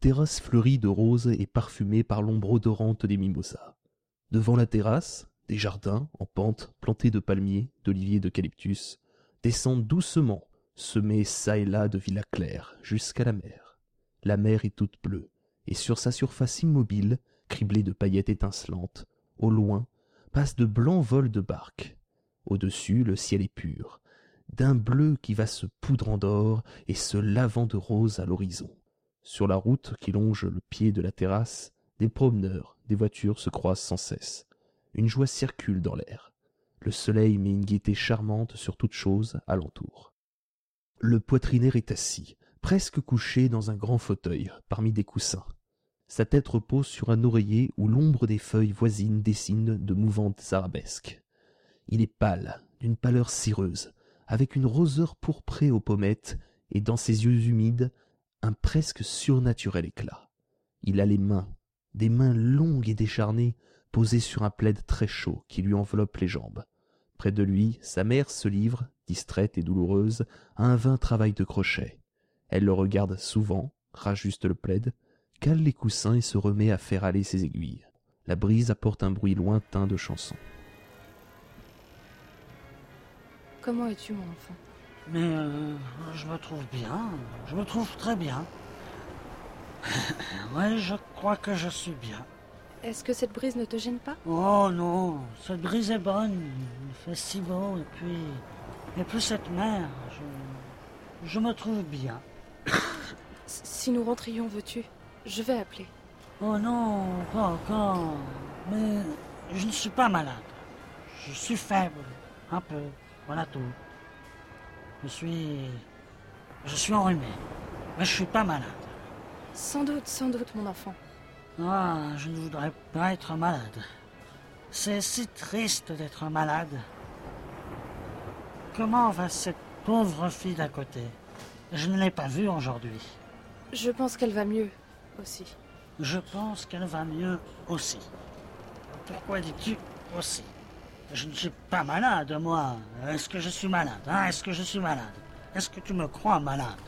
terrasse fleurie de roses et parfumée par l'ombre odorante des mimosas. Devant la terrasse, des jardins en pente plantés de palmiers, d'oliviers et d'eucalyptus descendent doucement, semés çà et là de villas claires, jusqu'à la mer. La mer est toute bleue, et sur sa surface immobile, criblée de paillettes étincelantes, au loin, passent de blancs vols de barques. Au-dessus, le ciel est pur, d'un bleu qui va se poudrant d'or et se lavant de rose à l'horizon. Sur la route qui longe le pied de la terrasse, des promeneurs, des voitures se croisent sans cesse. Une joie circule dans l'air. Le soleil met une gaieté charmante sur toute chose alentour. Le poitrinaire est assis, presque couché dans un grand fauteuil, parmi des coussins. Sa tête repose sur un oreiller où l'ombre des feuilles voisines dessine de mouvantes arabesques. Il est pâle, d'une pâleur cireuse, avec une roseur pourprée aux pommettes et dans ses yeux humides, un presque surnaturel éclat. Il a les mains, des mains longues et décharnées, posées sur un plaid très chaud qui lui enveloppe les jambes. Près de lui, sa mère se livre, distraite et douloureuse, à un vain travail de crochet. Elle le regarde souvent, rajuste le plaid, cale les coussins et se remet à faire aller ses aiguilles. La brise apporte un bruit lointain de chansons. Comment es-tu, mon enfant ? Mais je me trouve bien, je me trouve très bien. Ouais, je crois que je suis bien. Est-ce que cette brise ne te gêne pas ? Oh non, cette brise est bonne, il fait si beau, et puis cette mer, je me trouve bien. Si nous rentrions, veux-tu ? Je vais appeler. Oh non, pas encore, mais je ne suis pas malade. Je suis faible, un peu, voilà tout. Je suis enrhumé, mais je suis pas malade. Sans doute, mon enfant. Ah, je ne voudrais pas être malade. C'est si triste d'être malade. Comment va cette pauvre fille d'à côté ? Je ne l'ai pas vue aujourd'hui. Je pense qu'elle va mieux aussi. Pourquoi dis-tu aussi ? Je ne suis pas malade, moi. Est-ce que je suis malade, hein ? Est-ce que tu me crois malade ?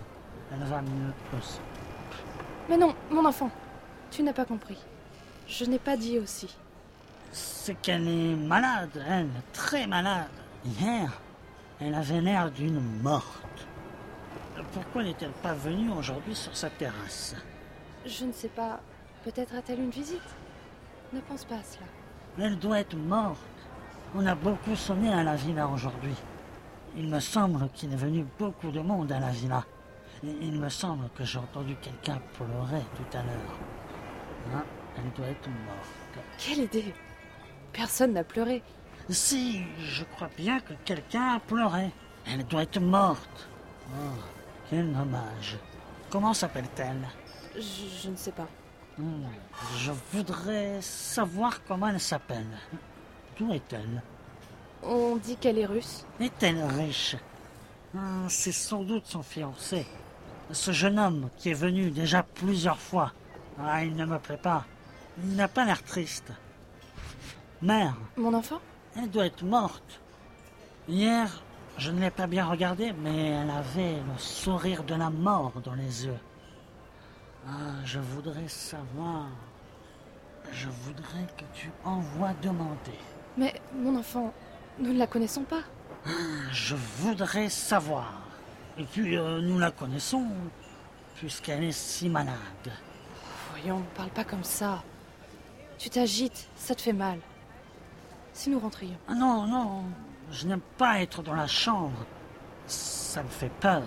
Elle va mieux aussi. Mais non, mon enfant, tu n'as pas compris. Je n'ai pas dit aussi. C'est qu'elle est malade, elle est très malade. Hier, elle avait l'air d'une morte. Pourquoi n'est-elle pas venue aujourd'hui sur sa terrasse ? Je ne sais pas. Peut-être a-t-elle une visite ? Ne pense pas à cela. Elle doit être morte. On a beaucoup sonné à la villa aujourd'hui. Il me semble qu'il est venu beaucoup de monde à la villa. Il me semble que j'ai entendu quelqu'un pleurer tout à l'heure. Hein ? Elle doit être morte. Quelle idée ! Personne n'a pleuré. Si, je crois bien que quelqu'un a pleuré. Elle doit être morte. Oh, quel dommage. Comment s'appelle-t-elle ? Je ne sais pas. Je voudrais savoir comment elle s'appelle. D'où est-elle ? On dit qu'elle est russe. Est-elle riche ? C'est sans doute son fiancé. Ce jeune homme qui est venu déjà plusieurs fois. Ah, il ne me plaît pas. Il n'a pas l'air triste. Mère. Mon enfant ? Elle doit être morte. Hier, je ne l'ai pas bien regardée, mais elle avait le sourire de la mort dans les yeux. Ah, je voudrais savoir... Je voudrais que tu envoies demander. Mais, mon enfant, nous ne la connaissons pas. Je voudrais savoir. Et puis, nous la connaissons, puisqu'elle est si malade. Voyons, ne parle pas comme ça. Tu t'agites, ça te fait mal. Si nous rentrions. Ah non, je n'aime pas être dans la chambre. Ça me fait peur.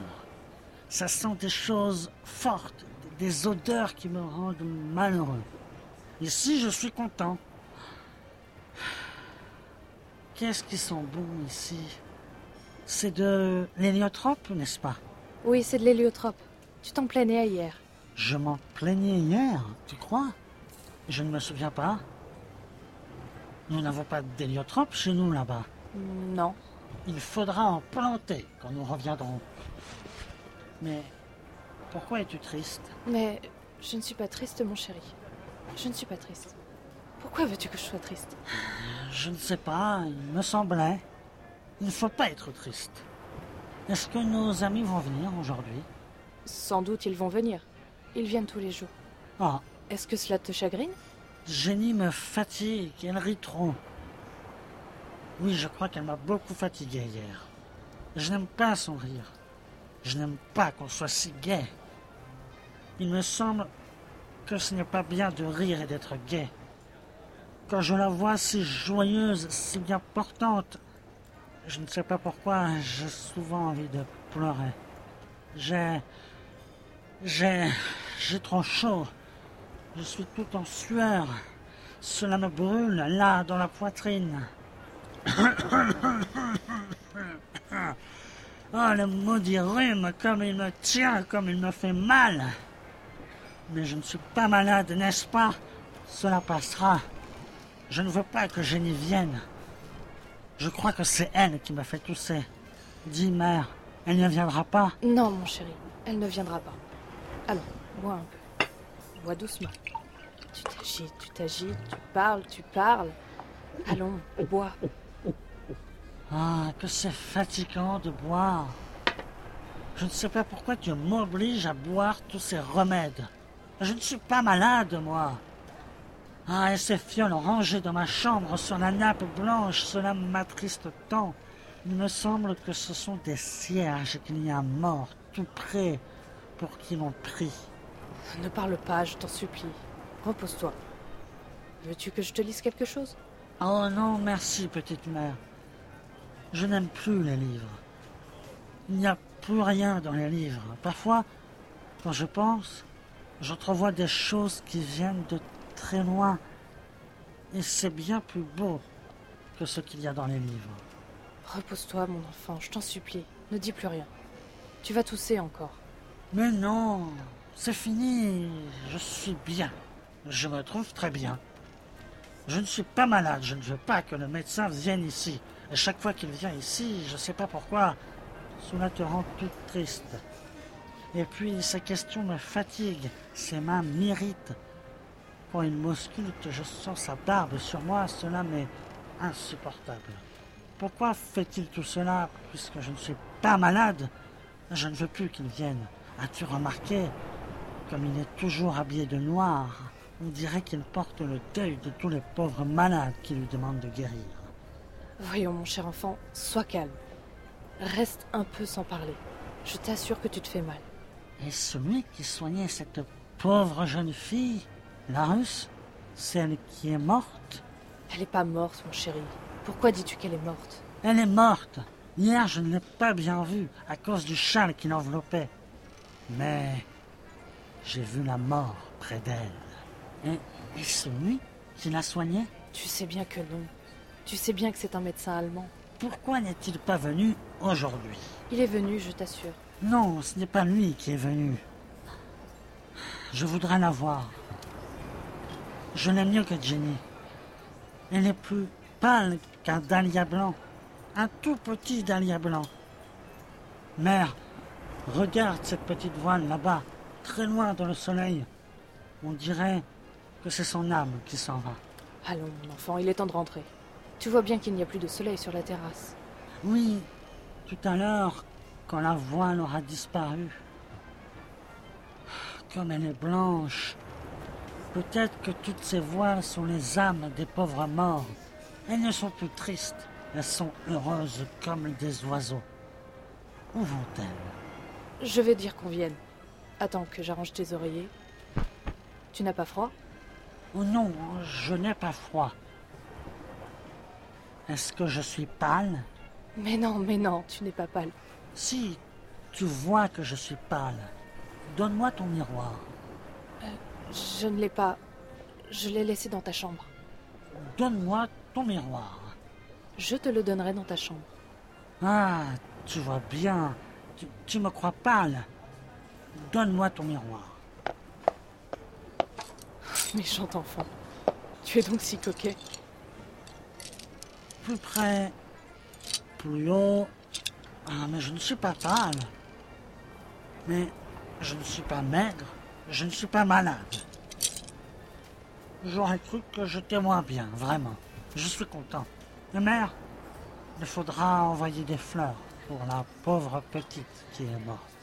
Ça sent des choses fortes, des odeurs qui me rendent malheureux. Ici, je suis content. Qu'est-ce qui sent bon ici ? C'est de l'héliotrope, n'est-ce pas ? Oui, c'est de l'héliotrope. Tu t'en plaignais hier. Je m'en plaignais hier, tu crois ? Je ne me souviens pas. Nous n'avons pas d'héliotrope chez nous, là-bas. Non. Il faudra en planter quand nous reviendrons. Mais pourquoi es-tu triste ? Mais je ne suis pas triste, mon chéri. Je ne suis pas triste. Pourquoi veux-tu que je sois triste ? Je ne sais pas, il me semblait. Il ne faut pas être triste. Est-ce que nos amis vont venir aujourd'hui ? Sans doute ils vont venir. Ils viennent tous les jours. Ah. Est-ce que cela te chagrine? Jenny me fatigue, elle rit trop. Oui, je crois qu'elle m'a beaucoup fatigué hier. Je n'aime pas son rire. Je n'aime pas qu'on soit si gai. Il me semble que ce n'est pas bien de rire et d'être gai. Quand je la vois si joyeuse, si bien portante, je ne sais pas pourquoi, j'ai souvent envie de pleurer. J'ai trop chaud. Je suis tout en sueur. Cela me brûle, là, dans la poitrine. Oh, le maudit rhume, comme il me tient, comme il me fait mal. Mais je ne suis pas malade, n'est-ce pas? Cela passera. Je ne veux pas que Jenny vienne. Je crois que c'est elle qui m'a fait tousser. Dis, mère, elle ne viendra pas? Non, mon chéri, elle ne viendra pas. Alors, bois un peu. Bois doucement. Tu t'agites, tu parles. Allons, bois. Ah, que c'est fatigant de boire. Je ne sais pas pourquoi tu m'obliges à boire tous ces remèdes. Je ne suis pas malade, moi. Ah, et ces fioles rangées dans ma chambre sur la nappe blanche, cela m'attriste tant. Il me semble que ce sont des cierges qu'il y a mort tout près pour qui l'on prie. Ne parle pas, je t'en supplie. Repose-toi. Veux-tu que je te lise quelque chose? Oh non, merci, petite mère. Je n'aime plus les livres. Il n'y a plus rien dans les livres. Parfois, quand je pense, j'entrevois des choses qui viennent de très loin, et c'est bien plus beau que ce qu'il y a dans les livres. Repose-toi, mon enfant, je t'en supplie, ne dis plus rien. Tu vas tousser encore. Mais non, c'est fini, je suis bien, je me trouve très bien. Je ne suis pas malade, je ne veux pas que le médecin vienne ici. Et chaque fois qu'il vient ici, je ne sais pas pourquoi, cela te rend toute triste. Et puis, ces questions me fatiguent, ses mains m'irritent. Quand il m'ausculte, je sens sa barbe sur moi, cela m'est insupportable. Pourquoi fait-il tout cela, puisque je ne suis pas malade? Je ne veux plus qu'il vienne. As-tu remarqué, comme il est toujours habillé de noir, on dirait qu'il porte le deuil de tous les pauvres malades qui lui demandent de guérir. Voyons, mon cher enfant, sois calme. Reste un peu sans parler. Je t'assure que tu te fais mal. Et celui qui soignait cette pauvre jeune fille, la Russe, celle qui est morte? Elle n'est pas morte, mon chéri. Pourquoi dis-tu qu'elle est morte? Elle est morte. Hier, je ne l'ai pas bien vue, à cause du châle qui l'enveloppait. Mais j'ai vu la mort près d'elle. Et celui qui la soignait? Tu sais bien que non. Tu sais bien que c'est un médecin allemand. Pourquoi n'est-il pas venu aujourd'hui? Il est venu, je t'assure. Non, ce n'est pas lui qui est venu. Je voudrais la voir. Je l'aime mieux que Jenny. Elle est plus pâle qu'un dahlia blanc. Un tout petit dahlia blanc. Mère, regarde cette petite voile là-bas, très loin dans le soleil. On dirait que c'est son âme qui s'en va. Allons, mon enfant, il est temps de rentrer. Tu vois bien qu'il n'y a plus de soleil sur la terrasse. Oui, tout à l'heure, quand la voile aura disparu. Comme elle est blanche. Peut-être que toutes ces voiles sont les âmes des pauvres morts. Elles ne sont plus tristes, elles sont heureuses comme des oiseaux. Où vont-elles? Je vais dire qu'on vienne. Attends que j'arrange tes oreillers. Tu n'as pas froid? Oh non, je n'ai pas froid. Est-ce que je suis pâle? Mais non, tu n'es pas pâle. Si, tu vois que je suis pâle. Donne-moi ton miroir. Je ne l'ai pas. Je l'ai laissé dans ta chambre. Donne-moi ton miroir. Je te le donnerai dans ta chambre. Ah, tu vois bien. Tu me crois pâle. Donne-moi ton miroir. Méchant enfant. Tu es donc si coquet. Plus près. Plus haut. Ah, mais je ne suis pas pâle. Mais je ne suis pas maigre. Je ne suis pas malade. J'aurais cru que j'étais moins bien, vraiment. Je suis content. Mais mère, il faudra envoyer des fleurs pour la pauvre petite qui est morte.